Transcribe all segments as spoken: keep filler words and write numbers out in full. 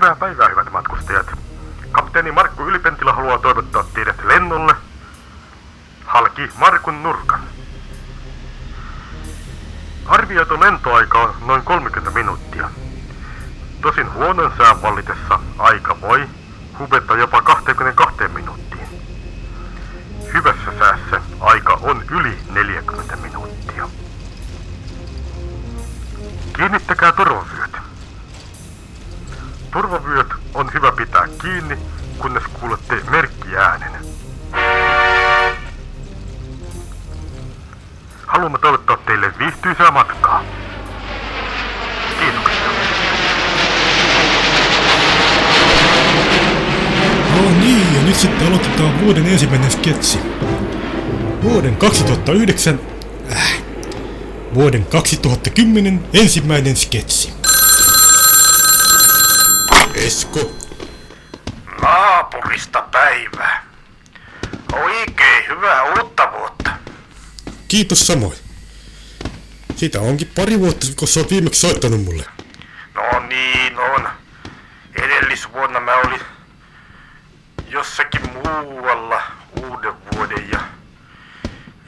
Hyvää päivää, hyvät matkustajat. Kapteeni Markku Ylipentilä haluaa toivottaa teidät lennolle halki Markun nurkan. Arvioitu lentoaika on noin kolmekymmentä minuuttia. Tosin huonon sään vallitessa aika voi huveta jopa kaksikymmentäkaksi minuuttiin. Hyvässä säässä aika on yli neljäkymmentä minuuttia. Kiinnittäkää turvavyöt. Turvavyöt on hyvä pitää kiinni, kunnes kuulette merkkiäänen. Haluamme toivottaa teille viihtyisää matkaa. Kiitoksia. No niin, ja nyt sitten aloitetaan vuoden ensimmäinen sketsi. Vuoden kaksituhattayhdeksän... Äh, vuoden kaksituhattakymmenen ensimmäinen sketsi. Esko. Naapurista päivää. Oikein hyvää uutta vuotta. Kiitos samoin. Siitä onkin pari vuotta, kun se on viimeksi soittanut mulle. No niin on. Edellisvuonna mä olin jossakin muualla uuden vuoden ja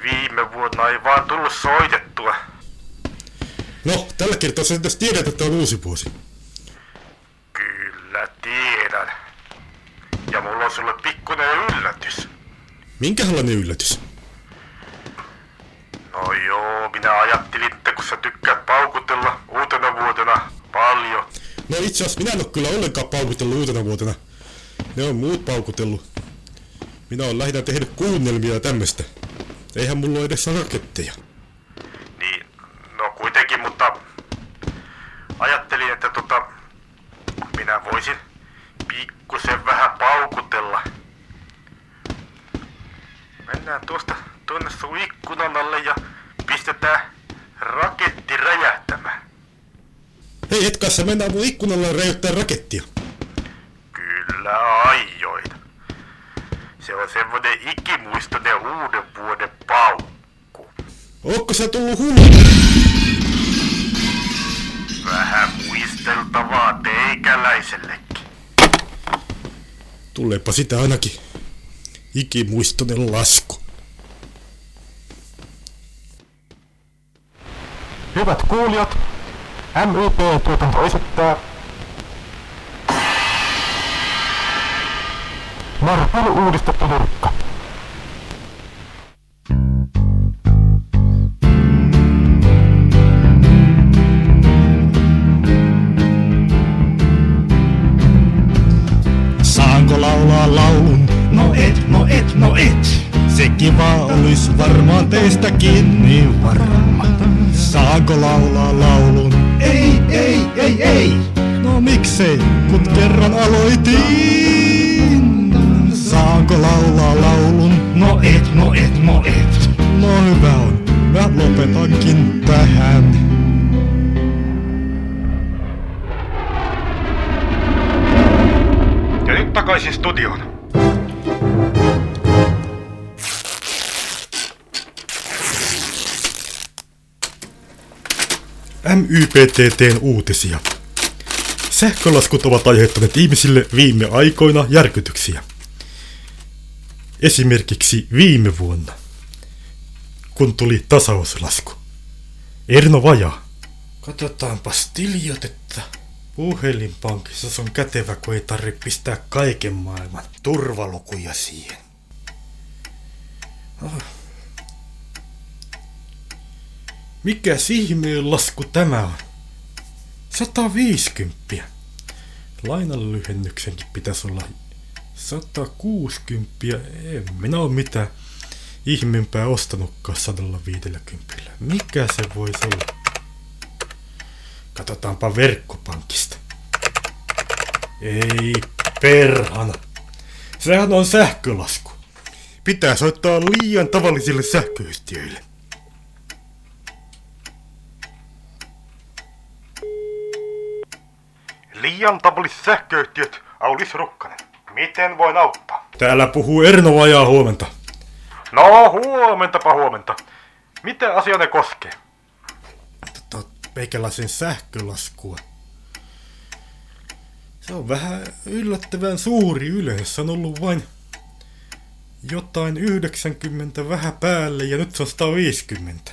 viime vuonna ei vaan tullut soitettua. No, tällä kertaa sä edes tiedät, että on uusi vuosi. Kyllä tiedän. Ja mulla on sulle pikkuinen yllätys. Minkälainen yllätys? No joo, minä ajattelin, että kun sä tykkäät paukutella uutena vuotena paljon. No itse asiassa minä en ole kyllä ollenkaan paukutellut uutena vuotena. Ne on muut paukutellut. Minä olen lähinnä tehnyt kuunnelmia ja tämmöstä. Eihän mulla ole edes raketteja. Niin, no kuitenkin, mutta ajattelin, että tota... minä voisin pikkusen vähän paukutella. Mennään tuosta tuonne sun ikkunan alle ja pistetään raketti räjähtämään. Hei hetkaa, sä mennään mun ikkunalle ja räjähtää rakettia. Kyllä aioit. Se on semmonen ikimuistoinen uuden vuoden paukku. Ootko sä tullut hullu? Vähän muisteltavaa teikäläisellekin. Tuleepa sitä ainakin. Ikimuistoinen lasku. Hyvät kuulijat, MyPTT esittää Narvalu uudistettu nurkka. Laulun. No et, no et, no et. Se kiva olis varmaan teistäkin niin varma. Saanko laulaa laulun? Ei, ei, ei, ei. No miksei, kun kerran aloitin. Saanko laulaa laulun? No et, no et, no et. No hyvä on, mä lopetankin tähän. Takaisin studioon. MyPTT:n uutisia. Sähkölaskut ovat aiheuttaneet ihmisille viime aikoina järkytyksiä. Esimerkiksi viime vuonna, kun tuli tasauslasku. Erno Vaja. Katsotaanpas tiliotetta. Puhelinpankissa se on kätevä, kun ei tarvitse pistää kaiken maailman turvalukuja siihen. Oh. Mikäs ihmeen lasku tämä on? sata viisikymmentä. Lainan lyhennyksenkin pitäisi olla sata kuusikymmentä. En minä ole mitään ihmeempää ostanutkaan sata viisikymmentä. Mikä se voisi olla? Katsotaanpa verkkopankista. Ei perhana. Sehän on sähkölasku. Pitää soittaa liian tavallisille sähköyhtiöille. Liian tavalliset sähköyhtiöt, Aulis Rukkanen. Miten voin auttaa? Täällä puhuu Erno Vajaa, huomenta. No huomentapa huomenta. Mitä asia ne koskee? Meikäläisen sähkölaskua. Se on vähän yllättävän suuri yleensä. On ollut vain jotain yhdeksänkymmentä vähän päälle ja nyt se on sata viisikymmentä.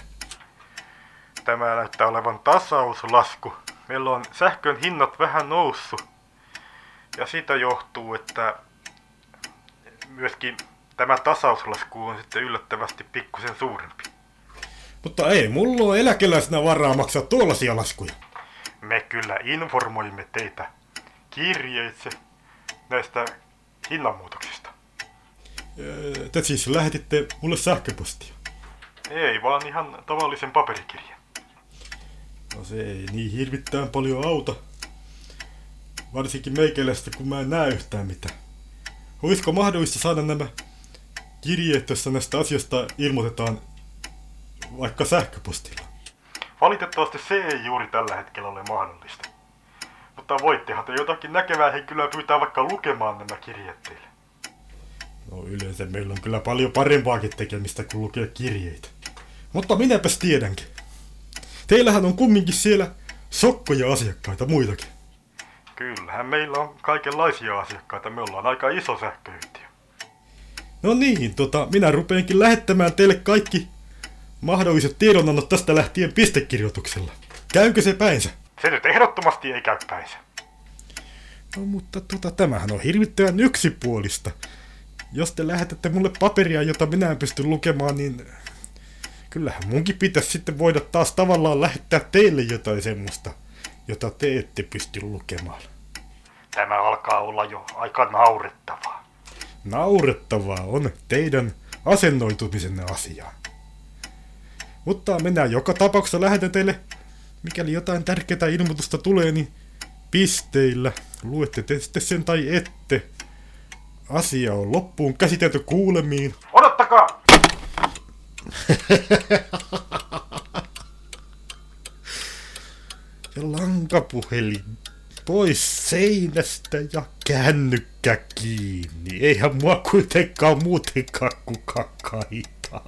Tämä näyttää olevan tasauslasku. Meillä on sähkön hinnat vähän noussut. Ja siitä johtuu, että myöskin tämä tasauslasku on sitten yllättävästi pikkusen suurempi. Mutta ei mulla ole eläkeläisenä varaa maksaa tuollaisia laskuja. Me kyllä informoimme teitä kirjeitse näistä hinnanmuutoksista. Öö, te siis lähetitte mulle sähköpostia? Ei, vaan ihan tavallisen paperikirjeen. No se ei niin hirvittään paljon auta. Varsinkin meikäläistä, kun mä en näe yhtään mitään. Olisiko mahdollista saada nämä kirjeet, joissa näistä asioista ilmoitetaan vaikka sähköpostilla? Valitettavasti se ei juuri tällä hetkellä ole mahdollista. Mutta voittehan te jotakin näkevää henkilöä pyytää vaikka lukemaan nämä kirjeet teille. No yleensä meillä on kyllä paljon parempaakin tekemistä kuin lukea kirjeitä. Mutta minäpäs tiedänkin. Teillähän on kumminkin siellä sokkoja asiakkaita muitakin. Kyllähän meillä on kaikenlaisia asiakkaita. Me ollaan aika iso sähköyhtiö. No niin, tota, minä rupeenkin lähettämään teille kaikki mahdolliset tiedonannot tästä lähtien pistekirjoituksella. Käykö se päinsä? Se nyt ehdottomasti ei käy päinsä. No mutta tota, tämähän on hirvittävän yksipuolista. Jos te lähetätte mulle paperia, jota minä en pysty lukemaan, niin kyllähän munkin pitäisi sitten voida taas tavallaan lähettää teille jotain semmoista, jota te ette pysty lukemaan. Tämä alkaa olla jo aika naurettavaa. Naurettavaa on teidän asennoitumisenne asiaan. Mutta minä joka tapauksessa lähetän teille, mikäli jotain tärkeää ilmoitusta tulee, niin pisteillä. Luette te sitten sen tai ette. Asia on loppuun käsitelty kuulemiin. Odottakaa! Ja lankapuhelin pois seinästä ja kännykkä kiinni. Eihän mua kuitenkaan muutenkaan kukaan kaipaa.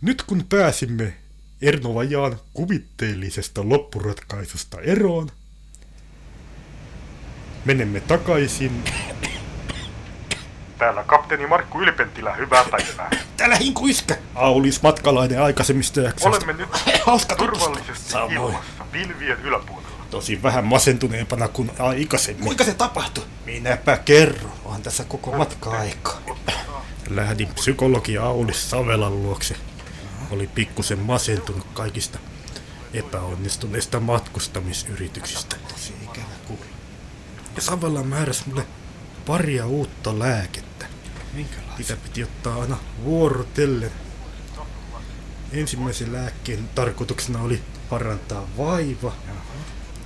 Nyt kun pääsimme Erno Vajaan kuvitteellisesta loppuratkaisusta eroon, menemme takaisin. Täällä kapteeni Markku Ylipentilä, hyvää päivää. Täällä hinku iskä! Aulis Matkalainen aikaisemmista jaksoista. Olemme nyt turvallisesti ilmassa pilvien yläpuolella. Tosin vähän masentuneempana kuin aikaisemmin. Kuinka se tapahtui? Minäpä kerron. Olen tässä koko matka-aikaa. Lähdin psykologi Aulis Savelan luokse. Oli pikkusen masentunut kaikista epäonnistuneista matkustamisyrityksistä. Tosi ikävä kuva. Ja Savela määräsi mulle paria uutta lääkettä. Minkälaista? Niitä piti ottaa aina vuorotellen. Ensimmäisen lääkkeen tarkoituksena oli parantaa vaiva,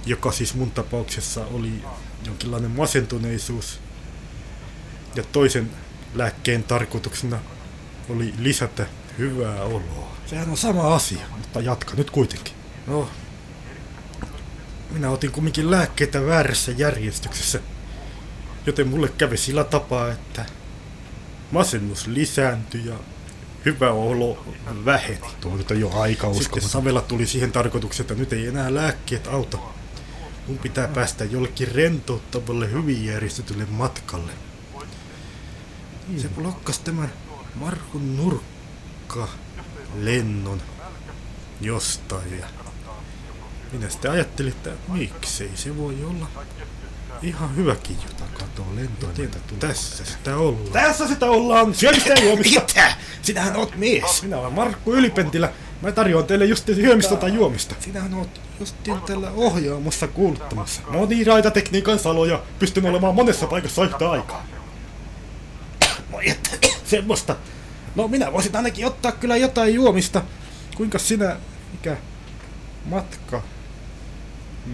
joka siis mun tapauksessa oli jonkinlainen masentuneisuus. Ja toisen lääkkeen tarkoituksena oli lisätä hyvää oloa. Sehän on sama asia, mutta jatka nyt kuitenkin. No, minä otin kumminkin lääkkeitä väärässä järjestyksessä, joten mulle kävi sillä tapaa, että masennus lisääntyi ja hyvä olo väheni. Tuo nyt on jo aika uskomaton. Sitten Savela tuli siihen tarkoitukseen, että nyt ei enää lääkkeet auta. Mun pitää päästä jollekin rentouttavalle, hyvin järjestetylle matkalle. Se blokkasi tämän Markun nurkkalennon jostain. Ja minä sitten ajattelin, että miksei se voi olla ihan hyväkin jotain katoa lentoiminta. Tässä sitä ollaan. Tässä sitä ollaan! Syömistä ja juomista! Mitä? Sinähän oot mies! Minä olen Markku Ylipentilä. Mä tarjoan teille just syömistä tai juomista. Sinähän oot just tällä ohjaamassa kuuluttamassa. Moniraita tekniikan saloja. Pystyn olemaan monessa paikassa yhtä aikaa. Moi että semmoista. No minä voisin ainakin ottaa kyllä jotain juomista. Kuinka sinä, mikä matka...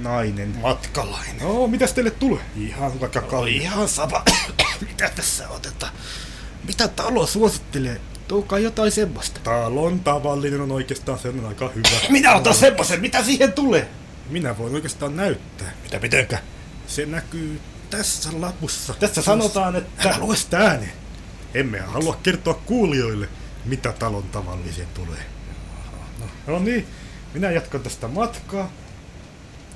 Nainen. Matkalainen. No, mitäs teille tulee? Ihan vaikka kalja. No, ihan sama. Mitä tässä otetaan? Mitä talo suosittelee? Tuokaa jotain semmoista. Talon tavallinen on oikeastaan sen aika hyvä. Minä otan semmoisen. Mitä siihen tulee? Minä voin oikeastaan näyttää. Mitä mitenkä? Se näkyy tässä lapussa. Tässä sanotaan, että... Älä lue sitä ääneen. Emme halua kertoa kuulijoille, mitä talon tavalliseen tulee. No, no niin. Minä jatkan tästä matkaa.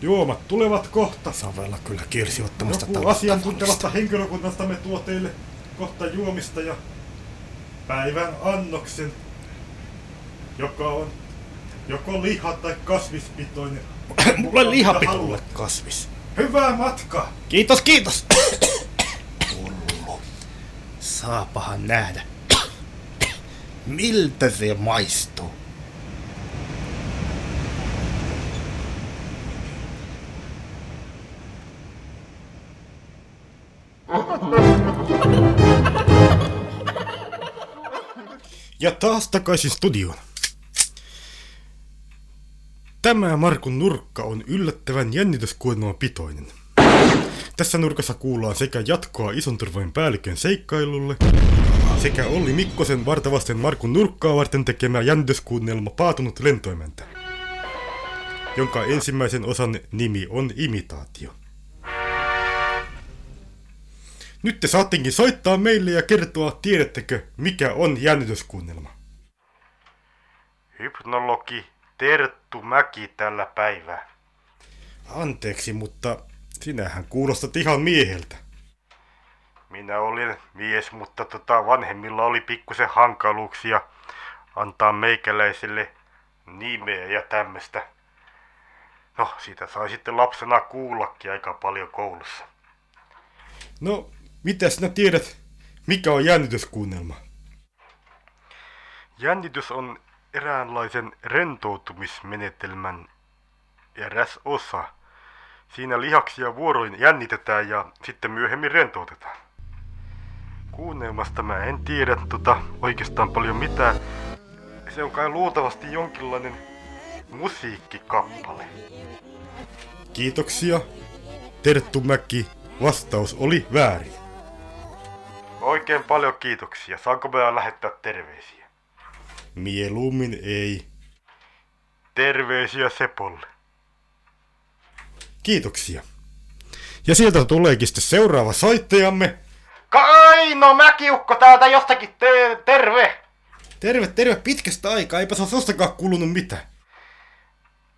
Juomat tulevat kohta. Savella kyllä kirsi ottamasta talosta. Joku asiantuntevasta henkilökunnastamme tuo teille kohta juomista ja päivän annoksen, joka on joko liha- tai kasvispitoinen. Mulla on lihapitoinen kasvis. Hyvää matkaa! Kiitos, kiitos! Hullu. Saapahan nähdä, miltä se maistuu. Ja taas takaisin studioon. Tämä Markun nurkka on yllättävän jännityskuunnelman pitoinen. Tässä nurkassa kuullaan sekä jatkoa Isonturvojen päällikön seikkailulle, sekä Olli Mikkosen vartavasten Markun nurkkaa varten tekemä jännityskuunnelma Paatunut lentoemäntä, jonka ensimmäisen osan nimi on imitaatio. Nyt te saattekin soittaa meille ja kertoa, tiedättekö, mikä on jännityskuunnelma. Hypnologi Terttu Mäki tällä päivää. Anteeksi, mutta sinähän kuulostat ihan mieheltä. Minä olin mies, mutta tota vanhemmilla oli pikkusen hankaluuksia antaa meikäläiselle nimeä ja tämmöistä. No, sitä sai sitten lapsena kuullakin aika paljon koulussa. No, mitä sinä tiedät, mikä on jännityskuunnelma? Jännitys on eräänlaisen rentoutumismenetelmän eräs osa. Siinä lihaksia vuoroin jännitetään ja sitten myöhemmin rentoutetaan. Kuunnelmasta mä en tiedä tota oikeastaan paljon mitään. Se on kai luultavasti jonkinlainen musiikkikappale. Kiitoksia, Terttu Mäki. Vastaus oli väärin. Oikein paljon kiitoksia. Saanko mä lähettää terveisiä? Mieluummin ei. Terveisiä Sepolle. Kiitoksia. Ja sieltä tuleekin sitten seuraava soittajamme. Kaino Mäki-ukko täältä jostakin. Te- terve! Terve, terve. Pitkästä aikaa. Eipä se ole sustakaan kuulunut mitään.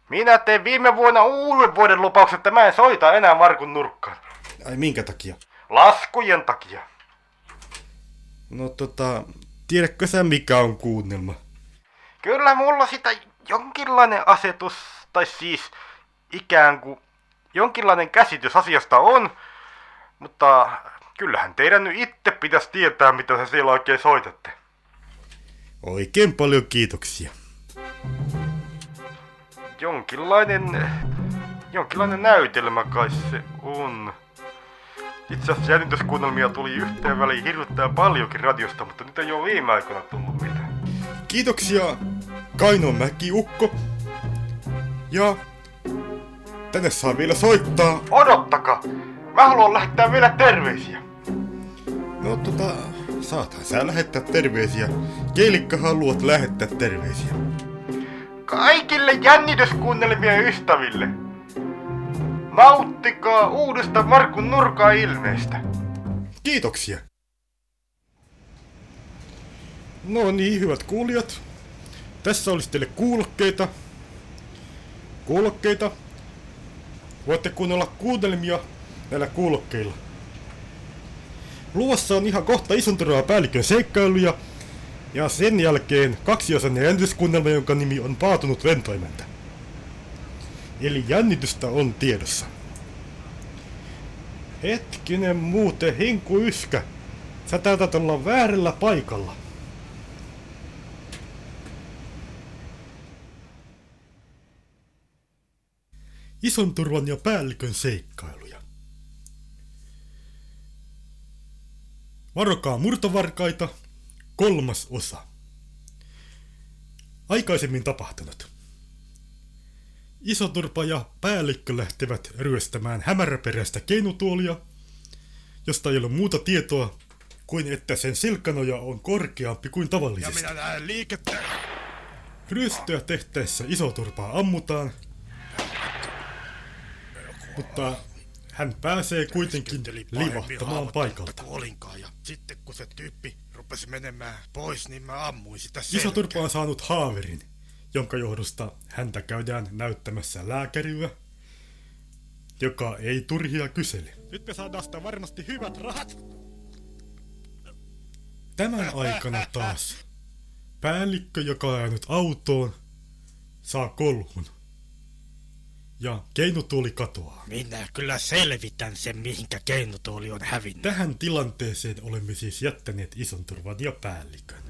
Minä tein viime vuonna uuden vuoden lupauksen, että mä en soita enää Markun nurkkaan. Ai minkä takia? Laskujen takia. No tota, tiedätkö sä mikä on kuunnelma? Kyllä mulla sitä jonkinlainen asetus, tai siis ikään kuin jonkinlainen käsitys asiasta on, mutta kyllähän teidän nyt itse pitäisi tietää, mitä sä siellä oikein soitatte. Oikein paljon kiitoksia. Jonkinlainen, jonkinlainen näytelmä kai se on. Itse asiassa jännityskuunnelmia tuli yhteen väliin hirvittää paljonkin radiosta, mutta nyt ei ole viime aikoina tullut mitään. Kiitoksia, Kaino Mäki-ukko. Ja tänne saa vielä soittaa. Odottakaa! Mä haluan lähettää vielä terveisiä. No tota, saathan sä lähettää terveisiä. Keilikkä haluat lähettää terveisiä. Kaikille jännityskuunnelmien ystäville. Nauttikaa uudesta Markun nurkan ilmeistä. Kiitoksia. No niin, hyvät kuulijat. Tässä olisi teille kuulokkeita. Kuulokkeita. Voitte kuunnella kuunnelmia näillä kuulokkeilla. Luvassa on ihan kohta Isonturvaa päällikön seikkailuja. Ja sen jälkeen kaksiosainen jännityskuunnelma, jonka nimi on Paatunut lentoemäntä. Eli jännitystä on tiedossa. Hetkinen muuten, hinku yskä. Sä taitat olla väärällä paikalla. Isonturvan ja päällikön seikkailuja. Varokaa murtovarkaita. Kolmas osa. Aikaisemmin tapahtunut. Isonturva ja päällikkö lähtevät ryöstämään hämäräperäistä keinutuolia, josta ei ole muuta tietoa kuin että sen selkänoja on korkeampi kuin tavallisesti. Ja minä näen liikettä. Ryöstöä tehtäessä Isonturvaa ammutaan, mutta hän pääsee kuitenkin livahtamaan paikalta. Ja sitten kun se tyyppi rupesi menemään pois, niin mä ammuin sitä selkää. Isonturva on saanut haaverin, jonka johdosta häntä käydään näyttämässä lääkärillä, joka ei turhia kysele. Nyt me saadaan sitä varmasti hyvät rahat. Tämän aikana taas päällikkö, joka on jäänyt autoon, saa kolhun. Ja keinotuoli katoaa. Minä kyllä selvitän sen, mihinkä keinotuoli on hävinnyt. Tähän tilanteeseen olemme siis jättäneet Isonturvan ja päällikön.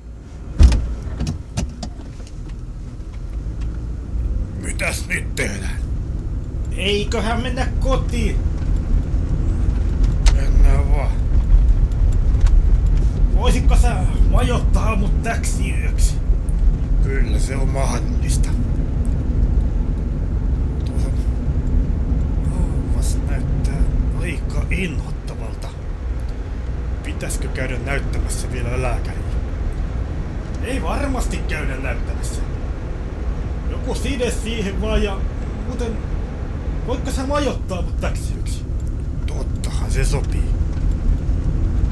Mitäs nyt tehdään? Eiköhän mennä kotiin. Mennään vaan. Voisitko sä majoittaa mut täksi yöksi? Kyllä se on mahdollista. Auvas näyttää aika inhottavalta. Pitäisikö käydä näyttämässä vielä lääkärillä? Ei varmasti käydä näyttämässä. Joku side siihen vaan ja muuten... Voitko sä majoittaa mut täksi yöksi? Tottahan se sopii.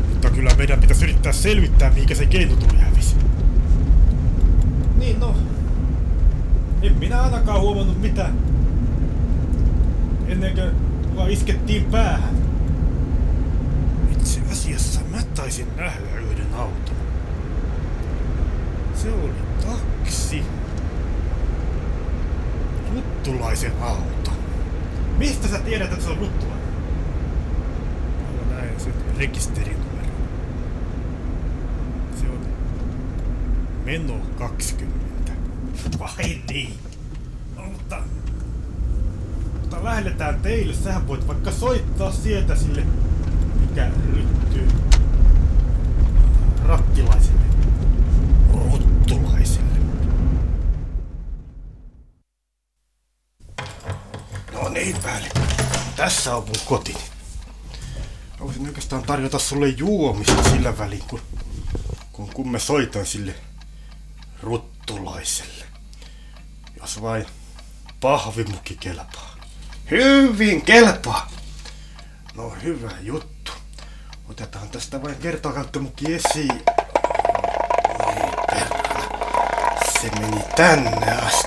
Mutta kyllä meidän pitäisi yrittää selvittää, mihinkä se keinotuoli hävisi. Niin no. En minä ainakaan huomannut mitään. Ennen kuin vaan iskettiin päähän. Itse asiassa mä taisin nähdä yhden auton. Se oli taksi. Ruttulaisen auto. Mistä sä tiedät, että se on ruttulainen? Mä näen sen rekisterin. Meno kaksikymmentä. Vai niin? No, mutta... Mutta lähdetään teille. Sähän voit vaikka soittaa sieltä sille... Mikä ryttyy... Rattilaiselle. Ruttulaiselle. No niin, päällikkö. Tässä on mun kotini. Voisin oikeastaan tarjota sulle juomista sillä välin, kun... Kun, kun mä soitan sille... Ruttulaiselle. Jos vain pahvimukki kelpaa. Hyvin kelpaa! No hyvä juttu. Otetaan tästä vain kertakäyttömukki esiin. Ei perkele. Se meni tänne asti.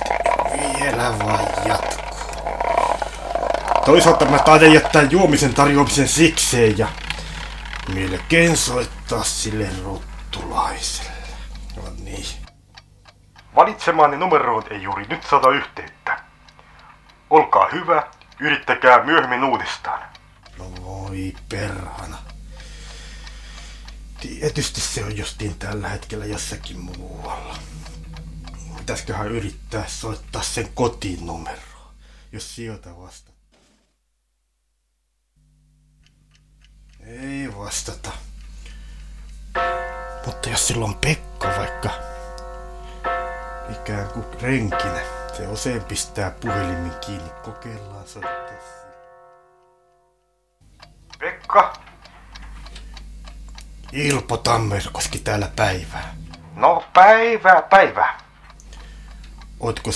Vielä vaan jatkuu. Toisaalta mä taidan jättää juomisen tarjoamisen sikseen ja melkein soittaa sille ruttulaiselle. No niin. Valitsemaanne numeroon ei juuri nyt saada yhteyttä. Olkaa hyvä, yrittäkää myöhemmin uudestaan. No voi perhana. Tietysti se on justiin tällä hetkellä jossakin muualla. Pitäisköhän yrittää soittaa sen kotiin numeroon, jos sieltä vastata. Ei vastata. Mutta jos silloin Pekka vaikka... Ikään kuin renkinen. Se usein pistää puhelimen kiinni. Kokeillaan soittaa. Pekka? Ilpo Tammerkoski täällä päivää. No päivää, päivää. Ootko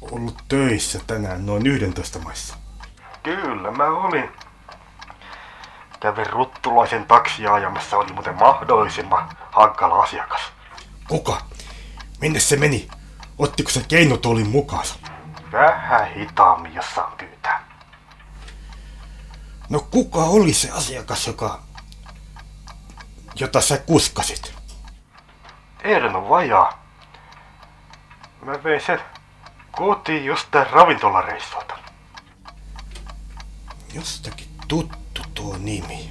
ollut töissä tänään noin yksitoista maissa? Kyllä mä olin. Kävin ruttulaisen taksia ajamassa, oli muuten mahdollisimman hankala asiakas. Kuka? Minne se meni? Ottiko se keinotuolin mukaansa? Vähän hitaammin, jos saan pyytää. No kuka oli se asiakas, joka... jota sä kuskasit? Erno Vaja. Mä vein sen kotiin jostain ravintolareissolta. Jostakin tuttu tuo nimi.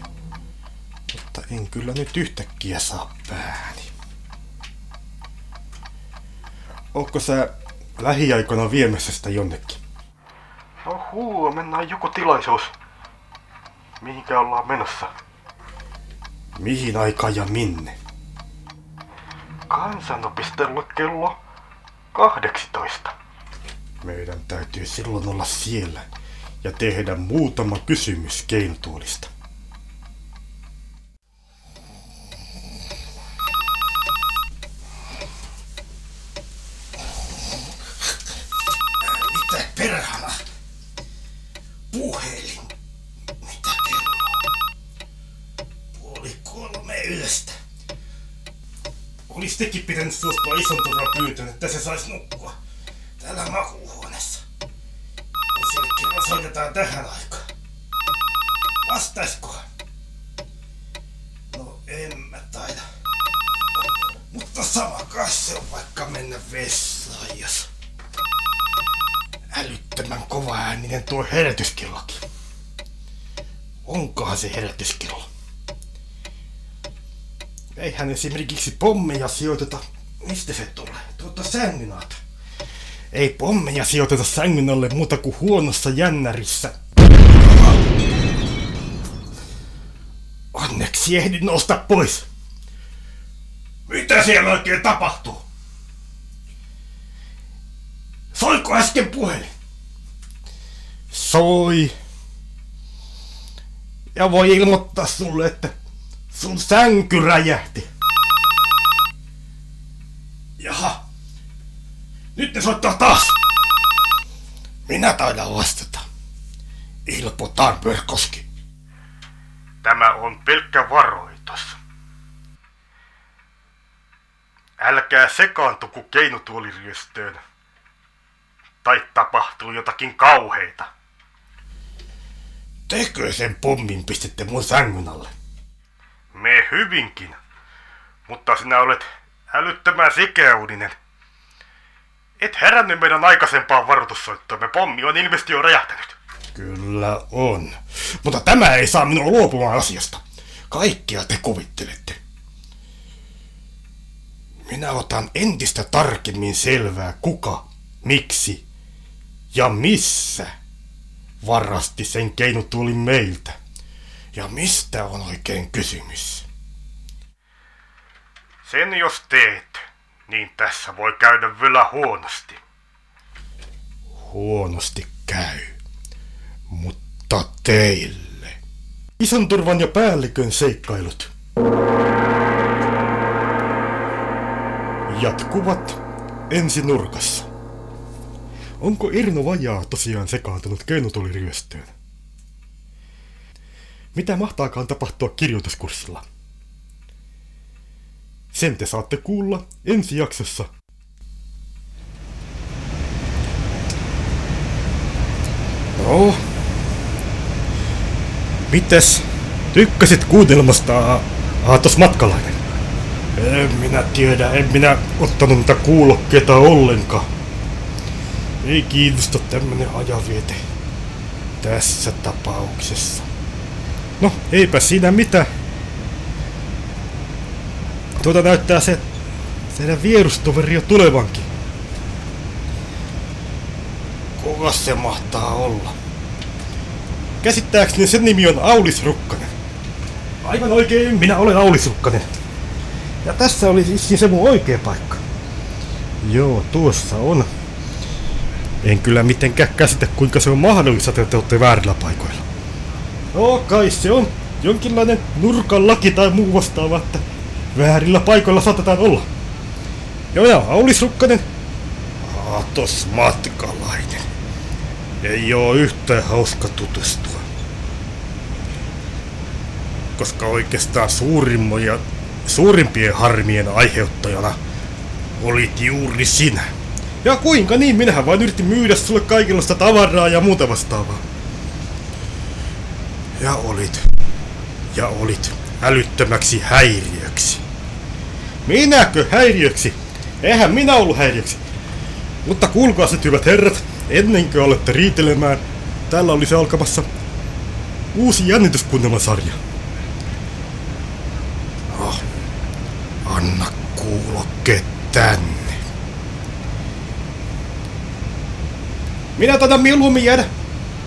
Mutta en kyllä nyt yhtäkkiä saa pääni. Ootko sä lähiaikoina viemässä sitä jonnekin? No huomenna on joku tilaisuus. Mihinkä ollaan menossa? Mihin aikaan ja minne? Kansanopistolla kello kahdeksantoista. Meidän täytyy silloin olla siellä ja tehdä muutama kysymys keinotuolista. Olis tekin pitänyt suostua Isonturvaa pyytön, että se sais nukkua. Täällä makuuhuoneessa. Usein soitetaan tähän aikaan. Vastaiskohan? No en mä taida. Mutta sama kai se on vaikka mennä vessaan, jos... Älyttömän kova ääninen tuo herätyskellokin. Onkohan se herätyskello? Eihän esimerkiksi pommeja sijoiteta. Mistä se tulee? Tuolta sängyn alta. Ei pommeja sijoiteta sängyn alle muuta kuin huonossa jännärissä. Onneksi ehdin nousta pois. Mitä siellä oikein tapahtuu? Soiko äsken puhelin? Soi. Ja voi ilmoittaa sulle, että sun sänky räjähti. Jaha. Nyt ne soittaa taas. Minä taidan vastata. Ilpo Tammerkoski. Tämä on pelkkä varoitus. Älkää sekaantuko keinotuoliryöstöön. Tai tapahtuu jotakin kauheita. Tekö sen pommin pistitte mun sängyn alle? Me hyvinkin. Mutta sinä olet älyttömän sikeudinen. Et herännyt meidän aikaisempaan varoitussoittoimme. Pommi on ilmeisesti jo räjähtänyt. Kyllä on. Mutta tämä ei saa minua luopumaan asiasta. Kaikkea te kuvittelette. Minä otan entistä tarkemmin selvää kuka, miksi ja missä varasti sen keinutuolin meiltä. Ja mistä on oikein kysymys? Sen jos teet, niin tässä voi käydä vielä huonosti. Huonosti käy. Mutta teille. Isonturvan ja päällikön seikkailut jatkuvat ensi nurkassa. Onko Erno Vajaa tosiaan sekaantunut keinotuoliryöstöön? Mitä mahtaakaan tapahtua kirjoituskurssilla? Sen te saatte kuulla ensi jaksossa. No. Mites? Tykkäsit kuunnelmasta, Aatos Matkalainen? En minä tiedä, en minä ottanut mitä kuulokkeita ollenkaan. Ei kiinnosta tämmönen ajanviete tässä tapauksessa. No, eipä siinä mitään. Tuota näyttää se, seidän vierustoveri jo tulevankin. Kuka se mahtaa olla? Käsittääkseni sen nimi on Aulis Rukkanen. Aivan oikein, minä olen Aulis Rukkanen. Ja tässä oli siis se mun oikea paikka. Joo, tuossa on. En kyllä mitenkään käsitä, kuinka se on mahdollista, että te olette väärillä paikoilla. No kai se on jonkinlainen nurkan laki tai muu vastaava, että väärillä paikoilla saatetaan olla. Joo ja Aulis Rukkanen. Aatos Matkalainen. Ei oo yhtään hauska tutustua. Koska oikeastaan suurimpien harmien aiheuttajana olit juuri sinä. Ja kuinka niin? Minähän vain yritin myydä sulle kaikenlaista tavaraa ja muuta vastaavaa. Ja olit. Ja olit älyttömäksi häiriöksi. Minäkö häiriöksi? Eihän minä ollut häiriöksi. Mutta kuulkaa nyt hyvät herrat, ennen kuin olette riitelemään, täällä oli se alkamassa uusi jännityskuunnelmasarja. Oh, anna kuulokkeet tänne. Minä taitan mieluummin jäädä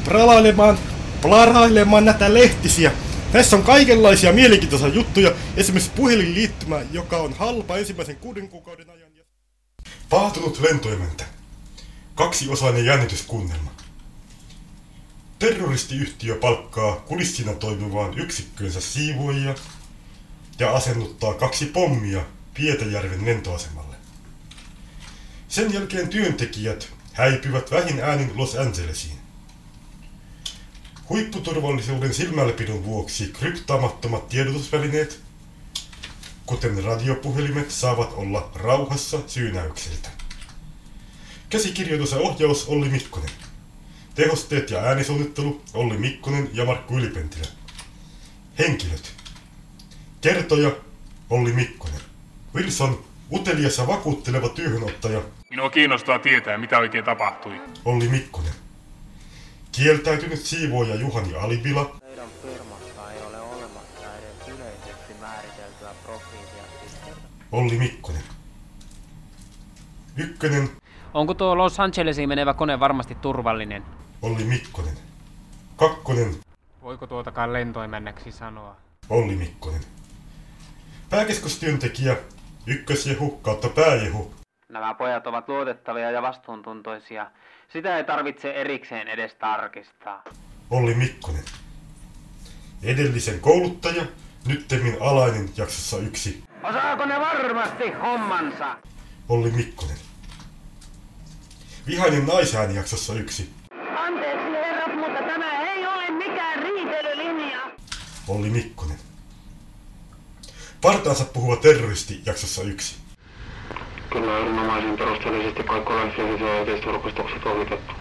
pralailemaan, plarailemaan näitä lehtisiä. Tässä on kaikenlaisia mielenkiintoisia juttuja, esimerkiksi puhelinliittymä, joka on halpa ensimmäisen kuuden kuukauden ajan. Vaatunut lentoemäntä. Kaksiosainen jännityskuunnelma. Terroristiyhtiö palkkaa kulissina toimivaan yksikköönsä siivoojia ja asennuttaa kaksi pommia Pietäjärven lentoasemalle. Sen jälkeen työntekijät häipyvät vähin äänin Los Angelesiin. Huipputurvallisuuden silmälläpidon vuoksi kryptaamattomat tiedotusvälineet, kuten radiopuhelimet, saavat olla rauhassa syynäykseltä. Käsikirjoitus ja ohjaus Olli Mikkonen. Tehosteet ja äänisuunnittelu Olli Mikkonen ja Markku Ylipentilä. Henkilöt. Kertoja Olli Mikkonen. Wilson, utelias ja vakuutteleva työhönottaja. Minua kiinnostaa tietää, mitä oikein tapahtui. Olli Mikkonen. Kieltäytynyt siivooja Juhani Alibila. Meidän firmassa ei ole olemassa edes yleisesti määriteltyä profiilia. Olli Mikkonen. Ykkönen. Onko tuo Los Angelesiin menevä kone varmasti turvallinen? Olli Mikkonen. Kakkonen. Voiko tuotakaan lentoimännäksi sanoa? Olli Mikkonen. Pääkeskustyöntekijä, ykkösjehu kautta pääjehu. Nämä pojat ovat luotettavia ja vastuuntuntoisia. Sitä ei tarvitse erikseen edes tarkistaa. Olli Mikkonen. Edellisen kouluttaja, nyttemmin alainen jaksossa yksi. Osaako ne varmasti hommansa? Olli Mikkonen. Vihainen naisääni jaksossa yksi. Anteeksi herrat, mutta tämä ei ole mikään riitelylinja. Olli Mikkonen. Partaansa puhuva terroristi jaksossa yksi. Kyllä erinomaisen perusteellisesti kaikki lainsielisiä ja oikeusturkustukset ohitettu.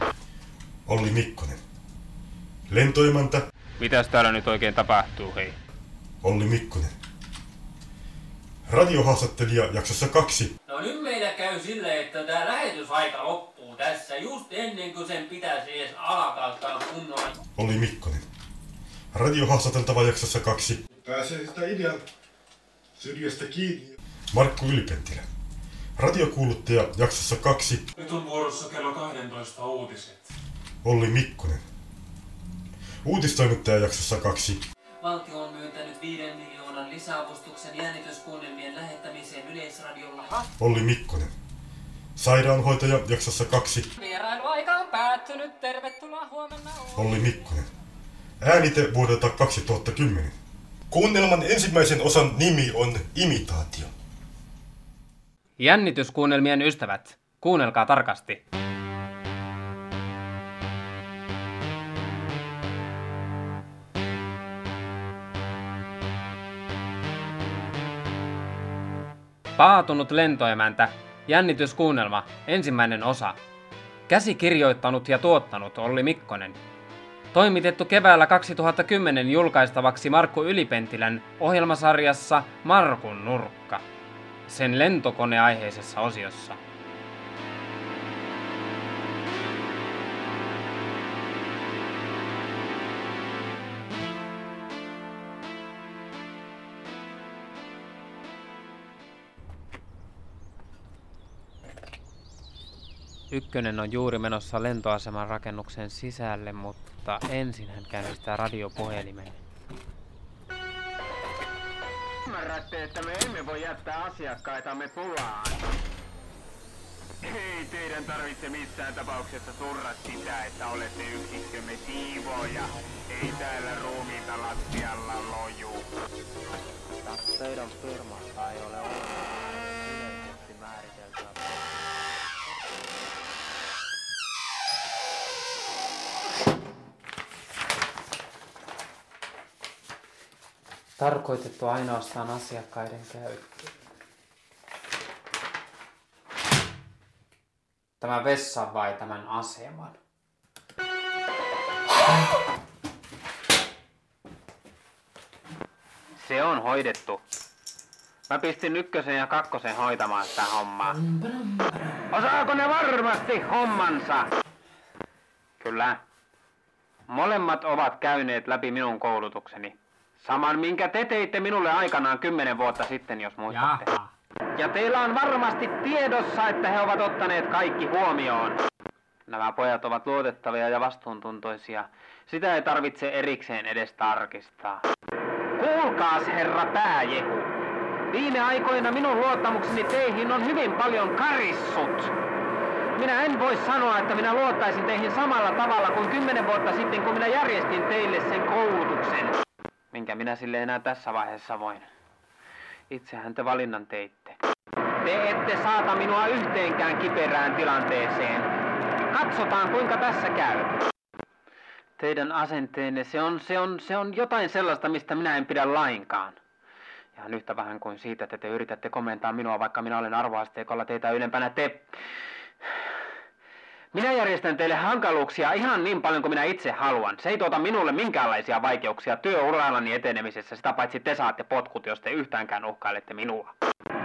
Olli Mikkonen. Lentoimäntä. Mitäs täällä nyt oikein tapahtuu, hei? Olli Mikkonen. Radiohaastattelija jaksossa kaksi. No nyt meillä käy silleen, että tää lähetysaika loppuu tässä just ennen kuin sen pitäisi edes alkaa kunnolla. Olli Mikkonen. Radiohaastateltava jaksossa kaksi. Pääsee sitä idean syrjästä kiinni. Markku Ylipentilä. Radiokuuluttaja jaksossa kaksi. Nyt on vuorossa kello kaksitoista uutiset. Olli Mikkonen. Uutistoimittaja jaksossa kaksi. Valtio on myöntänyt viiden miljoonan lisäavustuksen jäänityskuunnelmien lähettämiseen Yleisradiolla. Olli Mikkonen. Sairaanhoitaja jaksossa kaksi. Vierailuaika on päättynyt. Tervetuloa huomenna. Olli Mikkonen. Äänite vuodelta kaksituhattakymmenen. Kuunnelman ensimmäisen osan nimi on imitaatio. Jännityskuunnelmien ystävät, kuunnelkaa tarkasti. Paatunut lentoemäntä, jännityskuunnelma, ensimmäinen osa. Käsikirjoittanut ja tuottanut Olli Mikkonen. Toimitettu keväällä kaksituhattakymmenen julkaistavaksi Markku Ylipentilän ohjelmasarjassa Markun nurkka. Sen lentokoneaiheisessa osiossa. Ykkönen on juuri menossa lentoaseman rakennuksen sisälle, mutta ensin hän käynnistää radiopuhelimen. Ymmärrätte, että me emme voi jättää asiakkaitamme pulaan. Ei teidän tarvitse missään tapauksessa surra sitä, että olette yksiksemme siivoja. Ei täällä ruumiita lattialla loju. Teidän firmassa ei ole yleisesti määriteltävä. Tarkoitettu ainoastaan asiakkaiden käyttöön. Tämä vessa vai tämän aseman? Se on hoidettu. Mä pistin ykkösen ja kakkosen hoitamaan sitä hommaa. Osaako ne varmasti hommansa? Kyllä. Molemmat ovat käyneet läpi minun koulutukseni. Saman, minkä te teitte minulle aikanaan kymmenen vuotta sitten, jos muistatte. Jaha. Ja teillä on varmasti tiedossa, että he ovat ottaneet kaikki huomioon. Nämä pojat ovat luotettavia ja vastuuntuntoisia. Sitä ei tarvitse erikseen edes tarkistaa. Kuulkaas, herra pääjehu. Viime aikoina minun luottamukseni teihin on hyvin paljon karissut. Minä en voi sanoa, että minä luottaisin teihin samalla tavalla kuin kymmenen vuotta sitten, kun minä järjestin teille sen koulutuksen. Minkä minä sille enää tässä vaiheessa voin. Itsehän te valinnan teitte. Te ette saata minua yhteenkään kiperään tilanteeseen. Katsotaan, kuinka tässä käy. Teidän asenteenne, se on, se on, se on jotain sellaista, mistä minä en pidä lainkaan. Ihan yhtä vähän kuin siitä, että te yritätte komentaa minua, vaikka minä olen arvoasteikolla teitä ylempänä te... Minä järjestän teille hankaluuksia ihan niin paljon kuin minä itse haluan. Se ei tuota minulle minkäänlaisia vaikeuksia työurallani etenemisessä, sitä paitsi te saatte potkut, jos te yhtäänkään uhkailette minua.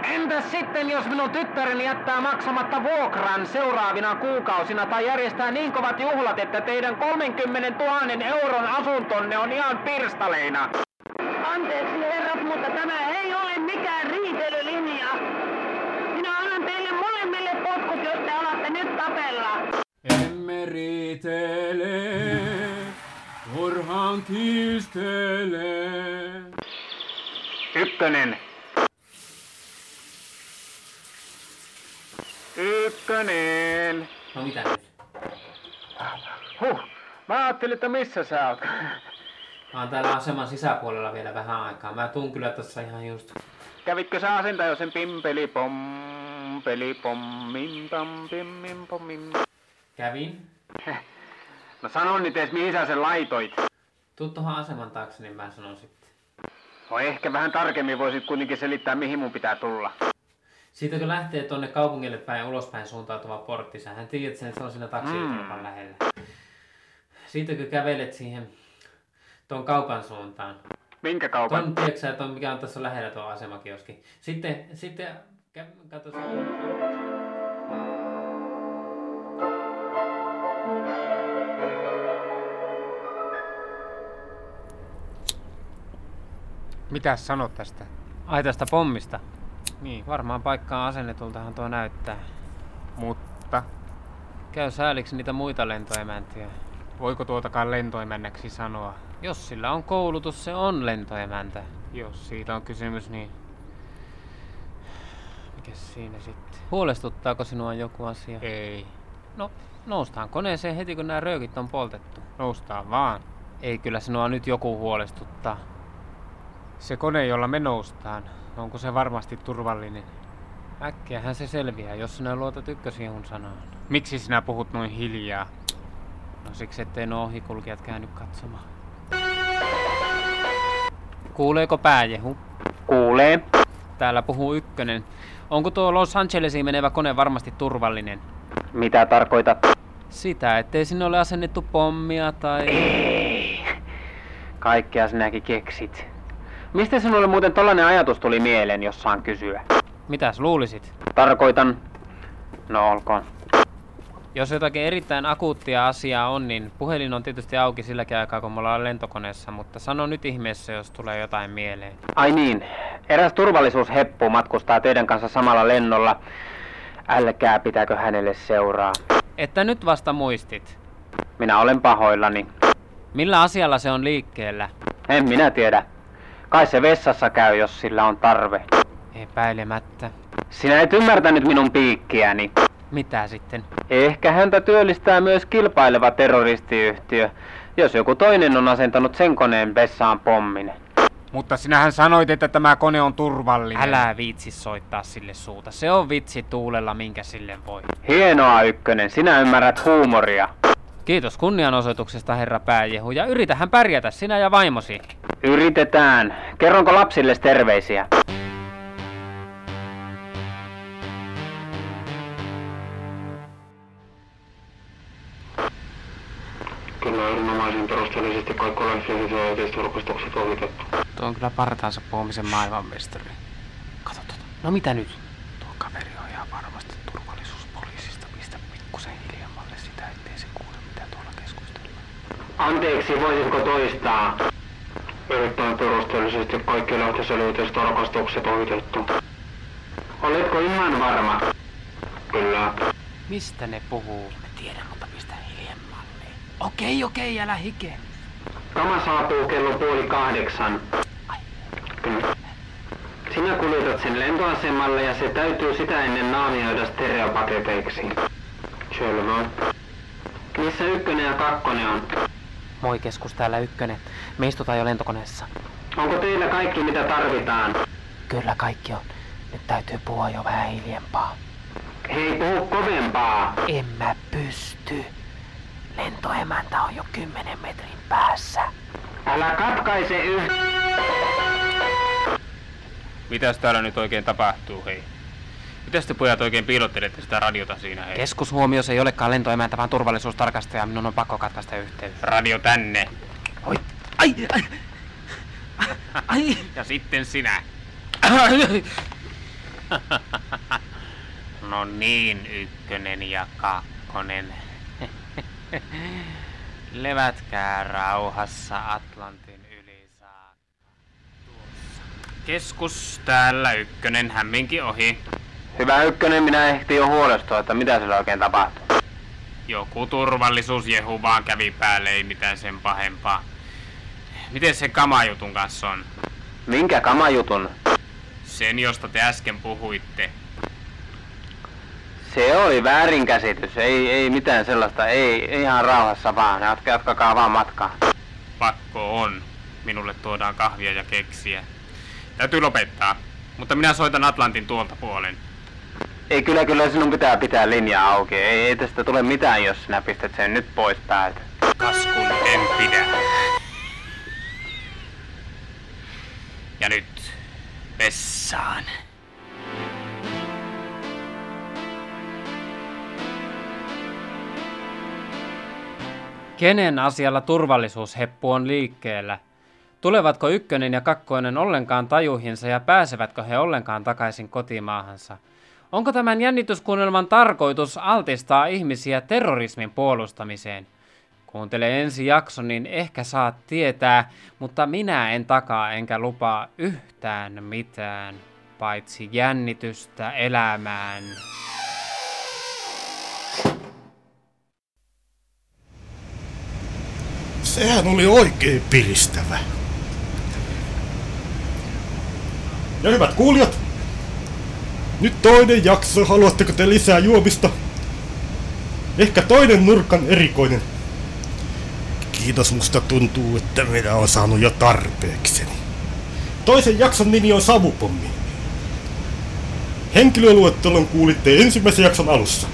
Entäs sitten, jos minun tyttäreni jättää maksamatta vuokran seuraavina kuukausina tai järjestää niin kovat juhlat, että teidän kolmekymmentätuhatta euron asuntonne on ihan pirstaleina? Anteeksi herrat, mutta tämä ei ole mikään riitelylinja. Minä annan teille molemmille potkut, jos te alatte nyt tapella. Emme riitele, turhaan kiistele. Ykkönen. Ykkönen. No mitä nyt? Huh, mä ajattelin, että missä sä oot? Mä oon täällä aseman sisäpuolella vielä vähän aikaa. Mä tuun kyllä tossa ihan just. Kävitkö sä asentajosen pimpelipom, pelipom, pim, pam, pim, pim, pom, pim? Kävin. No sanon nyt ees, mihin sä sen laitoit. Tuu tohon aseman taakse, niin mä sanon sitten. No ehkä vähän tarkemmin voisit kuitenkin selittää, mihin mun pitää tulla. Siitä kun lähtee tonne kaupungille päin ulospäin suuntautuva portti, sähän tiedät sen, se on siinä taksijuturvan mm. lähellä. Siitä kun kävelet siihen tuon kaupan suuntaan. Minkä kaupan? Tuon, tiedätkö sä, ton, mikä on tuossa lähellä tuo asemakioski. Sitten, sitten kä- katso sen. Mitäs sanot tästä? Ai tästä pommista? Niin, varmaan paikkaan asennetultahan tuo näyttää. Mutta? Käy sääliksi niitä muita lentoemäntiä. Voiko tuotakaan lentoemännäksi sanoa? Jos sillä on koulutus, se on lentoemäntä. Jos siitä on kysymys, niin... Mikäs siinä sitten? Huolestuttaako sinua joku asia? Ei. No, noustaan koneeseen heti kun nämä röökit on poltettu. Noustaan vaan. Ei kyllä sinua nyt joku huolestuttaa. Se kone, jolla me noustaan. Onko se varmasti turvallinen? Äkkiähän se selviää, jos sinä luotat ykkösjehun sanaan. Miksi sinä puhut noin hiljaa? No siksi, ettei nuo ohikulkijat käänny katsomaan. Kuuleeko pääjehu? Kuulee. Täällä puhuu ykkönen. Onko tuo Los Angelesiin menevä kone varmasti turvallinen? Mitä tarkoitat? Sitä, ettei sinne ole asennettu pommia tai... Ei. Kaikkea sinäkin keksit. Mistä sinulle muuten tollainen ajatus tuli mieleen, jos saan kysyä? Mitäs luulisit? Tarkoitan... No olkoon. Jos jotakin erittäin akuuttia asiaa on, niin puhelin on tietysti auki silläkin aikaa, kun me ollaan lentokoneessa, mutta sano nyt ihmeessä, jos tulee jotain mieleen. Ai niin, eräs turvallisuusheppu matkustaa teidän kanssa samalla lennolla. Älkää pitääkö hänelle seuraa. Että nyt vasta muistit. Minä olen pahoillani. Millä asialla se on liikkeellä? En minä tiedä. Kai se vessassa käy, jos sillä on tarve. Epäilemättä. Sinä et ymmärtänyt minun piikkiäni. Mitä sitten? Ehkä häntä työllistää myös kilpaileva terroristiyhtiö, jos joku toinen on asentanut sen koneen vessaan pommin. Mutta sinähän sanoit, että tämä kone on turvallinen. Älä viitsi soittaa sille suuta. Se on vitsi tuulella, minkä sille voi. Hienoa, ykkönen. Sinä ymmärrät huumoria. Kiitos kunnianosoituksesta, herra pääjehu, ja yritähän pärjätä sinä ja vaimosi. Yritetään. Kerronko lapsille terveisiä? Kyllä erinomaisen perusteellisesti kaikki olennaisesti ja oikeistuurkustukset ohitettu. Tuo on kyllä partaansa puhumisen maailmanmestari. Kato tota. No mitä nyt? Tuo kaveri ohjaa varmasti turvallisuuspoliisista. Pistä pikkusen hiljemmalle sitä, ettei se kuule mitä tuolla keskustellaan. Anteeksi, voisitko toistaa? Erittäin perusteellisesti kaikki lähtöselvitystarkastukset ohitettu. Oletko ihan varma? Kyllä. Mistä ne puhuu? Mä tiedän, mutta pistä hiljemmalle. Okei, okei, älä hike. Kama saapuu kello puoli kahdeksan. Ai. Kyllä. Sinä kuljetat sen lentoasemalle ja se täytyy sitä ennen naamioida stereopaketeiksi. Selvä. Missä ykkönen ja kakkonen on? Moi keskus, täällä ykkönen. Me istutaan jo lentokoneessa. Onko teillä kaikki mitä tarvitaan? Kyllä kaikki on. Nyt täytyy puhua jo vähän hiljempaa. Hei, puhu kovempaa! En mä pysty. Lentoemäntä on jo kymmenen metrin päässä. Älä katkaise yh... Mitäs täällä nyt oikein tapahtuu, hei? Mitäs te pojat oikein piilottelette sitä radiota siinä? Hei? Keskushuomiossa ei olekaan lentoemäntä, vaan turvallisuustarkastaja. Minun on pakko katkaista yhteys. Radio tänne. Oi. Ai, ai. Ai. Ja sitten sinä. No niin, ykkönen ja kakkonen. Levätkää rauhassa Atlantin yli saakka. Tuossa. Keskus täällä ykkönen, hämminkin ohi. Hyvä ykkönen, minä ehti jo huolestua, että mitä sillä oikein tapahtuu. Joku turvallisuusjehu vaan kävi päälle, ei mitään sen pahempaa. Miten se kamajutun kanssa on? Minkä kamajutun? Sen, josta te äsken puhuitte. Se oli väärinkäsitys, ei, ei mitään sellaista, ei ihan rauhassa vaan, jatkakaa vaan matkaa. Pakko on, minulle tuodaan kahvia ja keksiä. Täytyy lopettaa, mutta minä soitan Atlantin tuolta puolen. Ei kyllä, kyllä sinun pitää pitää linja auki, ei, ei tästä tule mitään, jos sinä pistät sen nyt pois päältä. Kas kun en pidä. Ja nyt vessaan. Kenen asialla turvallisuusheppu on liikkeellä? Tulevatko ykkönen ja kakkonen ollenkaan tajuihinsa ja pääsevätkö he ollenkaan takaisin kotimaahansa? Onko tämän jännityskuunnelman tarkoitus altistaa ihmisiä terrorismin puolustamiseen? Kuuntele ensi jakso, niin ehkä saat tietää, mutta minä en takaa enkä lupaa yhtään mitään, paitsi jännitystä elämään. Sehän oli oikein piristävä. Ja hyvät kuulijat, nyt toinen jakso. Haluatteko te lisää juomista? Ehkä toinen nurkan erikoinen. Kiitos, musta tuntuu, että minä olen saanut jo tarpeekseni. Toisen jakson nimi on Savupommi. Henkilöluettelon kuulitte ensimmäisen jakson alussa.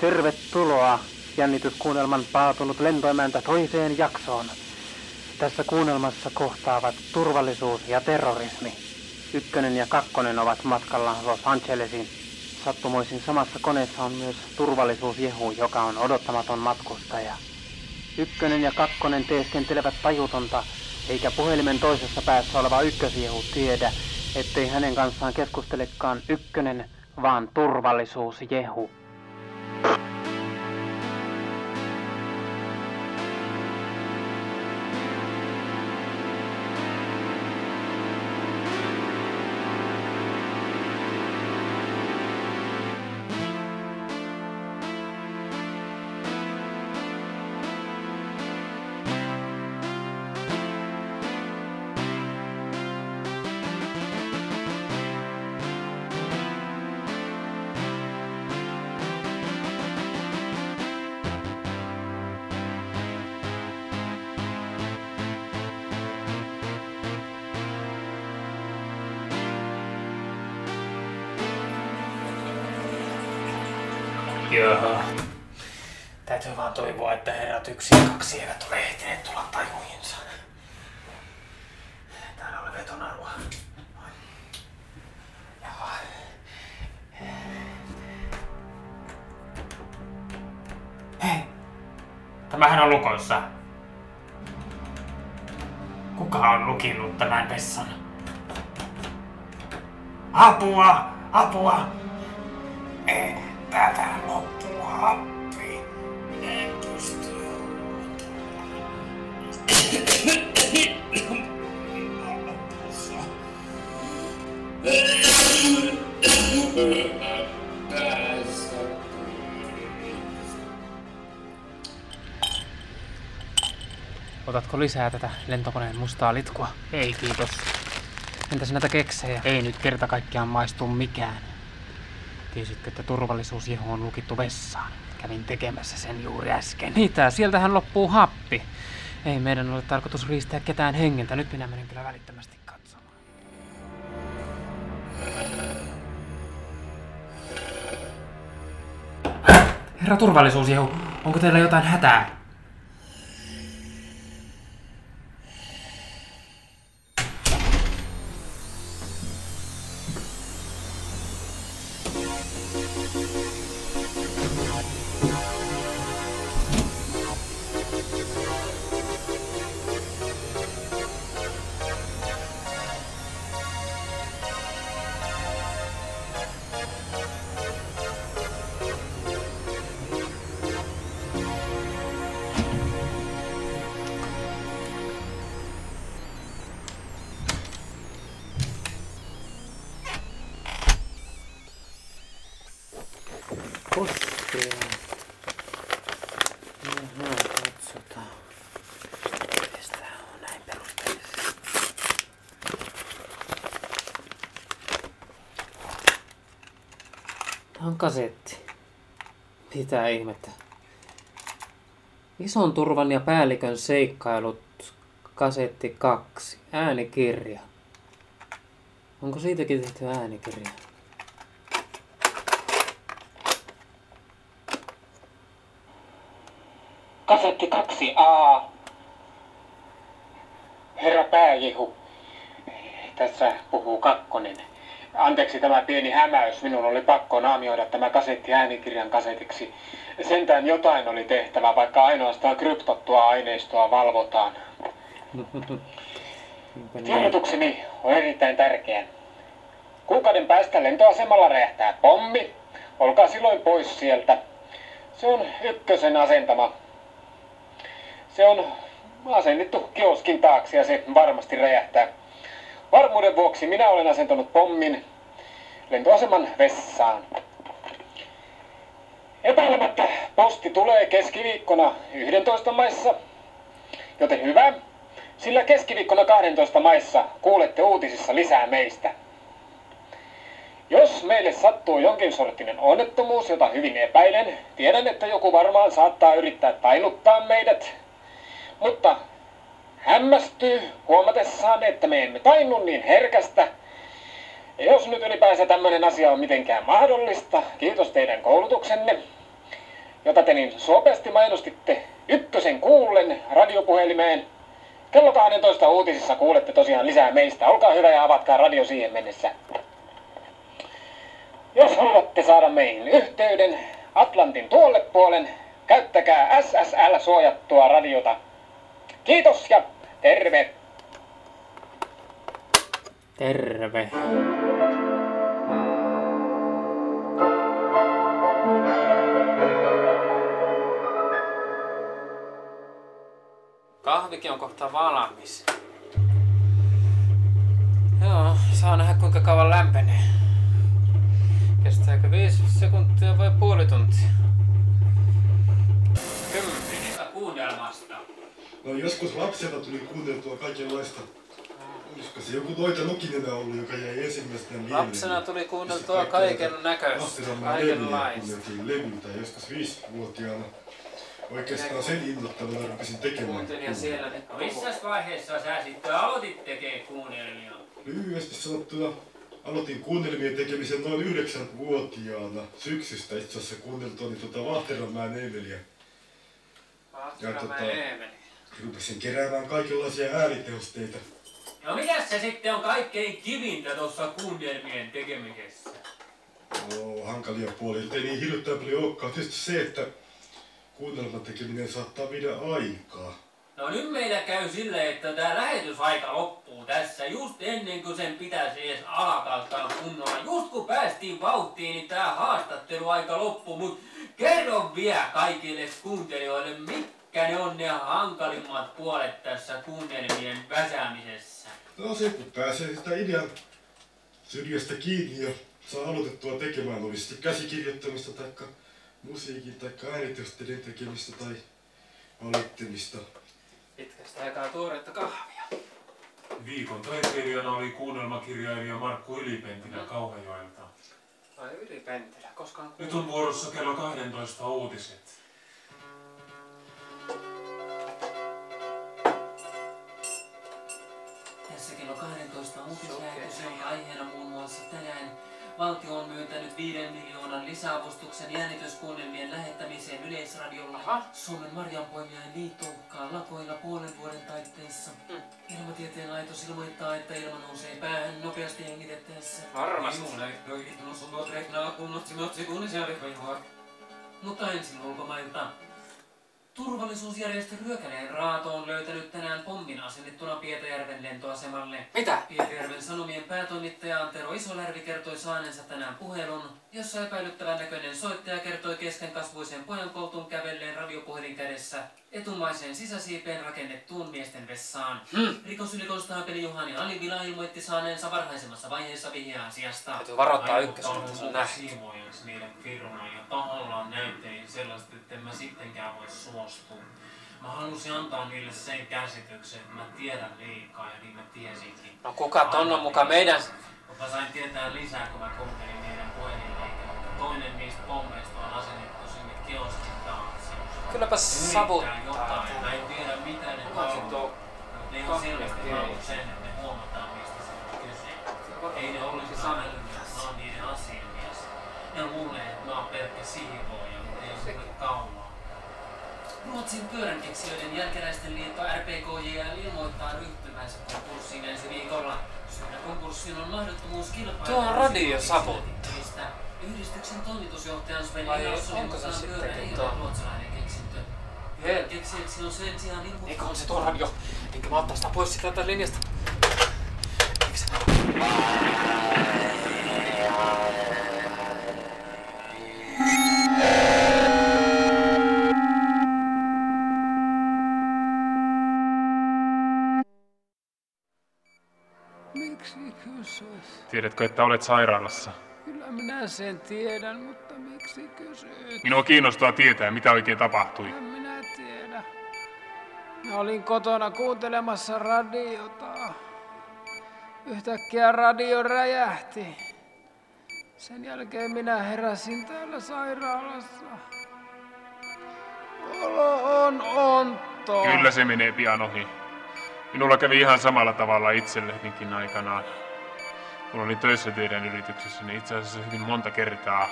Tervetuloa jännityskuunnelman paatunut lentoemäntä toiseen jaksoon. Tässä kuunnelmassa kohtaavat turvallisuus ja terrorismi. Ykkönen ja kakkonen ovat matkalla Los Angelesiin. Sattumoisin samassa koneessa on myös turvallisuusjehu, joka on odottamaton matkustaja. Ykkönen ja kakkonen teeskentelevät tajutonta, eikä puhelimen toisessa päässä oleva ykkösjehu tiedä, ettei hänen kanssaan keskustelekaan ykkönen, vaan turvallisuusjehu. Joo. Täytyy vaan toivoa, että herrat yksi ja kaksi eivät ole ehtineet tulla tajuihinsa. Täällä oli vetonarua. Jaha. Hei! Tämähän on lukossa. Kuka on lukinnut tämän vessan? Apua! Apua! Ei. Tätä loppuu happi. Minä en pysty huutamaan. Minä olen loppuussa. Päässä. Otatko lisää tätä lentokoneen mustaa litkua? Ei kiitos. Entäs näitä keksejä? Ei nyt kerta kaikkiaan maistu mikään. Tiesitkö, että turvallisuusjehu on lukittu vessaan? Kävin tekemässä sen juuri äsken. Mitä? Sieltähän loppuu happi. Ei meidän ole tarkoitus riistää ketään hengeltä. Nyt minä menen kyllä välittömästi katsomaan. Herra turvallisuusjehu, onko teillä jotain hätää? Kasetti. Mitä ihmettä. Isonturvan ja päällikön seikkailut, kasetti kaksi. Äänikirja. Onko siitäkin tehty äänikirja? Kasetti kaksi A. Herra pääjehu. Tässä puhuu kakkonen. Anteeksi tämä pieni hämäys, minun oli pakko naamioida tämä kasetti äänikirjan kasetiksi. Sentään jotain oli tehtävä, vaikka ainoastaan kryptottua aineistoa valvotaan. Tiedotukseni on erittäin tärkeä. Kuukauden päästä lentoasemalla räjähtää pommi. Olkaa silloin pois sieltä. Se on ykkösen asentama. Se on asennettu kioskin taakse ja se varmasti räjähtää. Varmuuden vuoksi minä olen asentanut pommin lentoaseman vessaan. Epäilemättä posti tulee keskiviikkona yksitoista maissa, joten hyvä, sillä keskiviikkona kaksitoista maissa kuulette uutisissa lisää meistä. Jos meille sattuu jonkin sorttinen onnettomuus, jota hyvin epäilen, tiedän, että joku varmaan saattaa yrittää tainuttaa meidät, mutta hämmästyy huomatessaan, että me emme tainnu niin herkästä. Ja jos nyt ylipäänsä tämmöinen asia on mitenkään mahdollista, kiitos teidän koulutuksenne, jota te niin sopeasti mainostitte ykkösen kuullen radiopuhelimeen. Kello kaksitoista uutisissa kuulette tosiaan lisää meistä. Olkaa hyvä ja avatkaa radio siihen mennessä. Jos haluatte saada meihin yhteyden Atlantin tuolle puolen, käyttäkää S S L-suojattua radiota. Kiitos ja terve! Terve! Kahvikin on kohta valmis. Joo, saa nähdä kuinka kauan lämpenee. Kestääkö viisi sekuntia vai puoli tuntia? Kymmenen. Kuunnelmasta. No joskus lapsena tuli kuunneltua kaikenlaista. Olisiko se joku Noita Nokinen ollut, joka jäi ensimmäisenä mieleen? Lapsena tuli kuunneltua kaiken näköistä, kaikenlaista. Levyä tai joskus viisivuotiaana. Oikeastaan sen innoittamalla rupesin tekemään. Siellä, no missä vaiheessa sä sitten aloitit tekemään kuunnelmia? Lyhyesti sanottuna aloitin kuunnelmien tekemisen noin yhdeksänvuotiaana syksystä itse asiassa kuunneltuani tuota Vahteranmäen Eeveliä. Vahteranmäen Eeveliä. Rupesin keräämään kaikenlaisia äänitehosteita. No mikäs se sitten on kaikkein kivintä tuossa kuunnelmien tekemisessä? No, hankalia puolia, ettei niin hirveän paljon olekaan. Tietysti se, että kuunnelman tekeminen saattaa viedä aikaa. No nyt meillä käy silleen, että tää lähetysaika loppuu tässä just ennen kuin sen pitäisi edes alkaa kunnolla. Just kun päästiin vauhtiin, niin tää haastatteluaika loppuu, mut kerro vielä kaikille kuuntelijoille, mitkä ne on ne hankalimmat puolet tässä kuunnelmien väsäämisessä? No se, kun pääsee sitä idean syrjästä kiinni ja saa aloitettua tekemään, oli sitten käsikirjoittamista tai musiikin tai ääniteosteiden tekemistä tai valittamista. Pitkästä aikaa tuoretta kahvia. Viikon taiteilijana oli kuunnelmakirjailija Markku Ylipentilä mm-hmm. Kauhajoelta. Ai Ylipentilä, koska on kuunnelma. Nyt on vuorossa kello kaksitoista uutiset. Tässä kello kaksitoista uutislähetys on aiheena muun muassa tänään Valtio on myöntänyt viiden miljoonan lisäavustuksen jäänityskuunnelmien lähettämiseen Yleisradiolle. Aha. Suomen Marjanpoimien liitto uhkaa lakoilla puolen vuoden taitteessa. Hmm. Ilmatieteen laitos ilmoittaa, että ilma nousee päähän nopeasti hengitettäessä. Varmasti. Mutta ensin ulkomailta. Turvallisuusjärjestö Ryökäleen raato on löytänyt tänään pommin asennettuna Pietäjärven lentoasemalle. Mitä? Pietäjärven Sanomien päätoimittaja Antero Isolärvi kertoi saaneensa tänään puhelun, jossa epäilyttävän näköinen soittaja kertoi keskenkasvuisen pojan koutun kävelleen radiopuhelin kädessä etumaiseen sisäsiipeen rakennettuun miesten vessaan. Hmm. Rikosylikonstaapeli Juhani Alivila ilmoitti saaneensa varhaisemmassa vaiheessa vihje-asiasta. Täytyy varoittaa ykkösen. Siimoijaksi niiden firmoja tahallaan näytein sellaista, että en mä sittenkään voi suostua. Mä halusin antaa niille sen käsityksen, että mä tiedän liikaa ja niin mä tiesinkin. No kuka tonno muka meidän? Mä sain tietää lisää, kun mä kuuntelin niiden puhelinleikkejä. Toinen niistä pommeista on asennettu sinne kioskin taakse. Kylläpä savuttaa. Jotain. Mä en tiedä mitä ne haluaa. Ne on selvästi halunnut sen, että ne huomataan mistä se on kyse. Ei ne olisi sanellut, että mä oon niiden asiamies. Ne on mulle, että mä oon pelkkä siivoja, mutta ei ole mulle kaunaa. Ruotsin pyöränkeksijöiden jälkeläisten liitto R P K J L ilmoittaa ryhtymänsä konkurssiin ensi viikolla. Syynä konkurssiin on mahdottomuus kilpailla. Tuo on radio savuttaa. Yhdistyksen toimitusjohtajan Sven Janssonin mukaan pyörä ei ole ruotsalainen keksintö. Keksijöksi on sen sijaan ilmoittaa. Eikä on se tuo radio. Enkä mä ottaa sitä pois sitä tätä linjasta. Eikö se? Tiedätkö, että olet sairaalassa? Kyllä minä sen tiedän, mutta miksi kysyt? Minua kiinnostaa tietää, mitä oikein tapahtui. En minä tiedä. Mä olin kotona kuuntelemassa radiota. Yhtäkkiä radio räjähti. Sen jälkeen minä heräsin täällä sairaalassa. Olo on onto. Kyllä se menee pian ohi. Minulla kävi ihan samalla tavalla itsellenikin aikanaan. Kun olin töissä teidän yrityksessä, niin itse asiassa hyvin monta kertaa.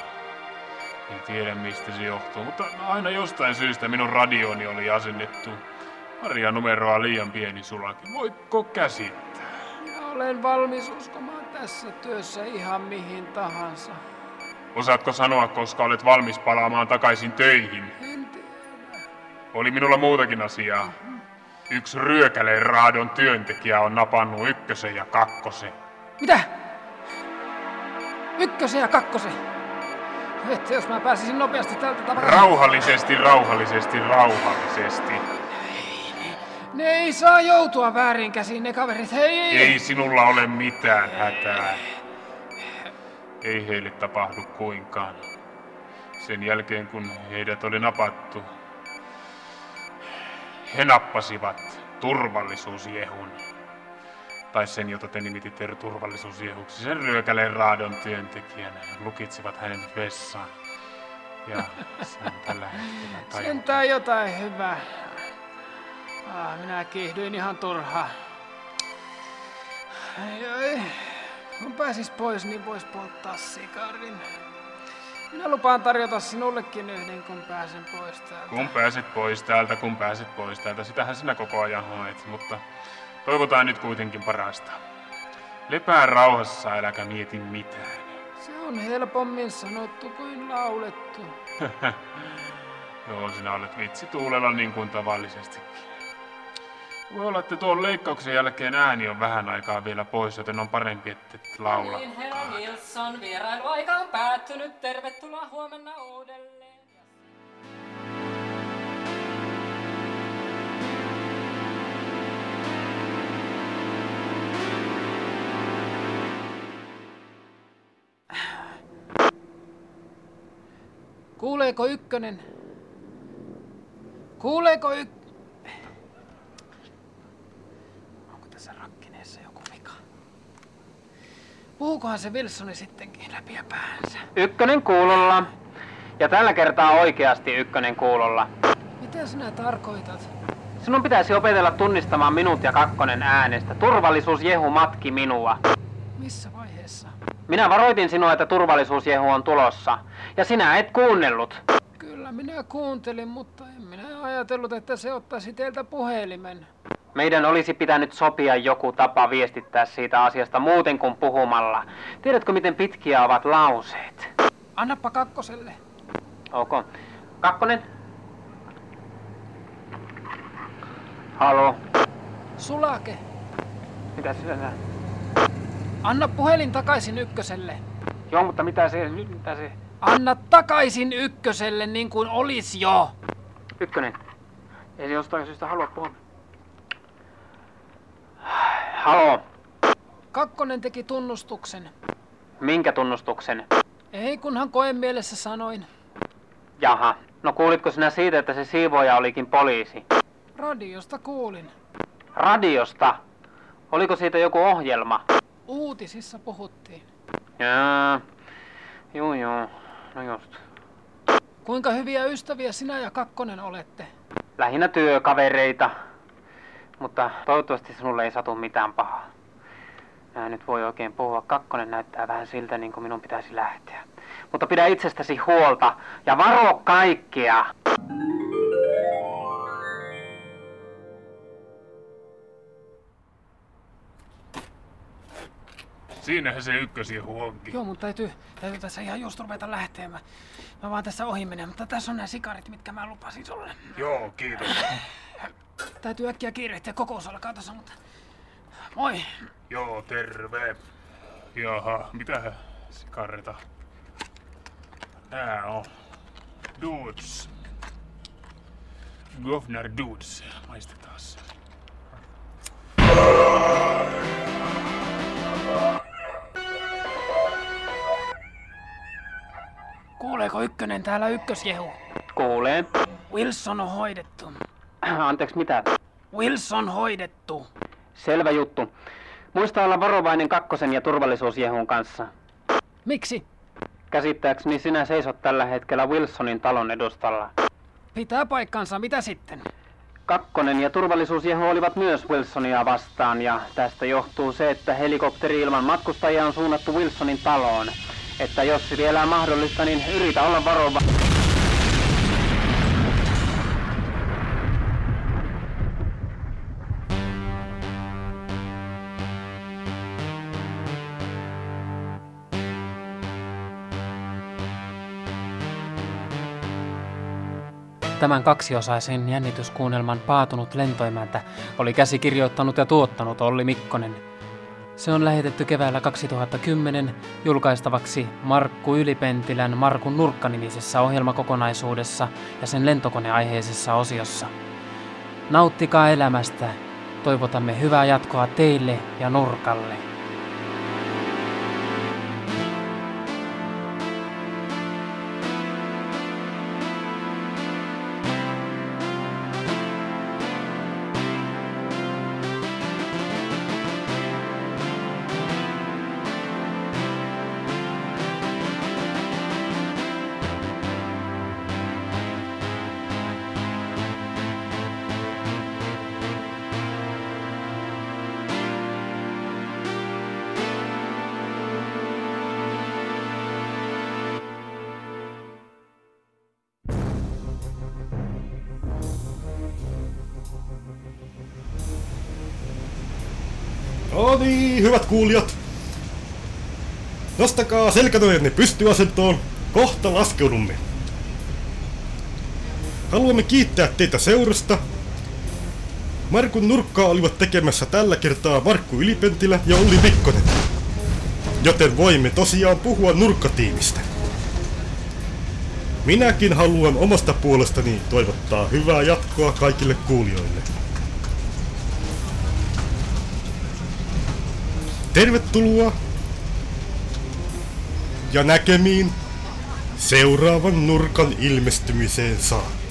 En tiedä mistä se johtuu, mutta aina jostain syystä minun radioni oli asennettu. Paria numeroa liian pieni sulakin. Voitko käsittää? Minä olen valmis uskomaan tässä työssä ihan mihin tahansa. Osaatko sanoa, koska olet valmis palaamaan takaisin töihin? En tiedä. Oli minulla muutakin asiaa. Mm-hmm. Yksi Ryökäleen raadon työntekijä on napannut ykkösen ja kakkosen. Mitä? Ykkösen ja kakkosen? Että jos mä pääsisin nopeasti tältä tavalla... Rauhallisesti, rauhallisesti, rauhallisesti. Ei, ne ei saa joutua väärin käsiin, ne kaverit, hei! Ei sinulla ole mitään hätää. Ei heille tapahdu kuinkaan. Sen jälkeen, kun heidät oli napattu, he nappasivat turvallisuusjehun. Tai sen, jota te nimititte turvallisuusjehuksi, sen Ryökäleen raadon työntekijänä. Lukitsivat hänen vessaan. Ja sen tällä hetkellä tajutaan. Sentään jotain hyvää. Ah, minä kiihdyin ihan turhaan. Ai, ai. Kun pääsis pois, niin vois polttaa sikarin. Minä lupaan tarjota sinullekin yhden, kun pääsen pois täältä. Kun pääset pois täältä, kun pääset pois täältä. Sitähän sinä koko ajan haet, mutta... Toivotaan nyt kuitenkin parasta. Lepää rauhassa, äläkä mieti mitään. Se on helpommin sanottu kuin laulettu. Joo, sinä olet vitsi tuulella niin kuin tavallisestikin. Voi olla, että tuon leikkauksen jälkeen ääni on vähän aikaa vielä pois, joten on parempi, että et laula. Niin, herra Nilsson, vierailuaika on päättynyt. Tervetuloa huomenna uudelleen. Kuuleeko ykkönen? Kuuleeko yk... Onko tässä rakkineessa joku vika? Puhukohan se Wilsoni sittenkin läpi ja päänsä? Ykkönen kuulolla. Ja tällä kertaa oikeasti ykkönen kuulolla. Mitä sinä tarkoitat? Sinun pitäisi opetella tunnistamaan minut ja kakkonen äänestä. Turvallisuusjehu matki minua. Missä vaiheessa? Minä varoitin sinua, että turvallisuusjehu on tulossa. Ja sinä et kuunnellut. Kyllä minä kuuntelin, mutta en minä ajatellut, että se ottaisi teiltä puhelimen. Meidän olisi pitänyt sopia joku tapa viestittää siitä asiasta muuten kuin puhumalla. Tiedätkö, miten pitkiä ovat lauseet? Annappa kakkoselle. Okei. Okay. Kakkonen. Halo. Sulake. Mitä sinä? Anna puhelin takaisin ykköselle. Joo, mutta mitä se... Mitä se... Anna takaisin ykköselle, niin kuin olis jo. Ykkönen. Eli jostain syystä haluat puhua. Halo. Kakkonen teki tunnustuksen. Minkä tunnustuksen? Ei, kunhan koen mielessä sanoin. Jaha. No kuulitko sinä siitä, että se siivoja olikin poliisi? Radiosta kuulin. Radiosta? Oliko siitä joku ohjelma? Uutisissa puhuttiin. Jaa. Joo joo. No just. Kuinka hyviä ystäviä sinä ja kakkonen olette? Lähinnä työkavereita. Mutta toivottavasti sinulle ei satu mitään pahaa. Mä nyt voi oikein puhua. Kakkonen näyttää vähän siltä, niin kuin minun pitäisi lähteä. Mutta pidä itsestäsi huolta ja varo kaikkea! Siinähän se ykkösjehu onkin. Joo, mutta täytyy, täytyy tässä ihan just ruveta lähtemään. Mä vaan tässä ohi menen, mutta tässä on nämä sikarit, mitkä mä lupasin sulle. Joo, kiitos. Täytyy äkkiä kiirehtiä, kokous alkaa tuossa, mutta... Moi! Joo, terve! Jaha, mitähän sikareita? Tää on... Dudes. Governor Dudes. Maistetaan se. Kuuleeko ykkönen täällä ykkösjehu? Kuulee. Wilson on hoidettu. Anteeksi, mitä? Wilson hoidettu. Selvä juttu. Muista olla varovainen kakkosen ja turvallisuusjehun kanssa. Miksi? Käsittääkseni sinä seisot tällä hetkellä Wilsonin talon edustalla. Pitää paikkansa, mitä sitten? Kakkonen ja turvallisuusjehu olivat myös Wilsonia vastaan ja tästä johtuu se, että helikopteri ilman matkustajia on suunnattu Wilsonin taloon. Että jos vielä on mahdollista, niin yritä olla varovainen. Tämän kaksiosaisen jännityskuunnelman paatunut lentoimäntä oli käsikirjoittanut ja tuottanut Olli Mikkonen. Se on lähetetty keväällä kaksituhattakymmenen julkaistavaksi Markku Ylipentilän Markun nurkka-nimisessä ohjelmakokonaisuudessa ja sen lentokoneaiheisessa osiossa. Nauttikaa elämästä. Toivotamme hyvää jatkoa teille ja nurkalle. No niin, hyvät kuulijat! Nostakaa selkänojanne pystyasentoon, kohta laskeudumme. Haluamme kiittää teitä seurasta. Markun nurkkaa olivat tekemässä tällä kertaa Markku Ylipentilä ja Olli Mikkonen. Joten voimme tosiaan puhua nurkkatiimistä. Minäkin haluan omasta puolestani toivottaa hyvää jatkoa kaikille kuulijoille. Tervetuloa ja näkemiin seuraavan nurkan ilmestymiseen saakka.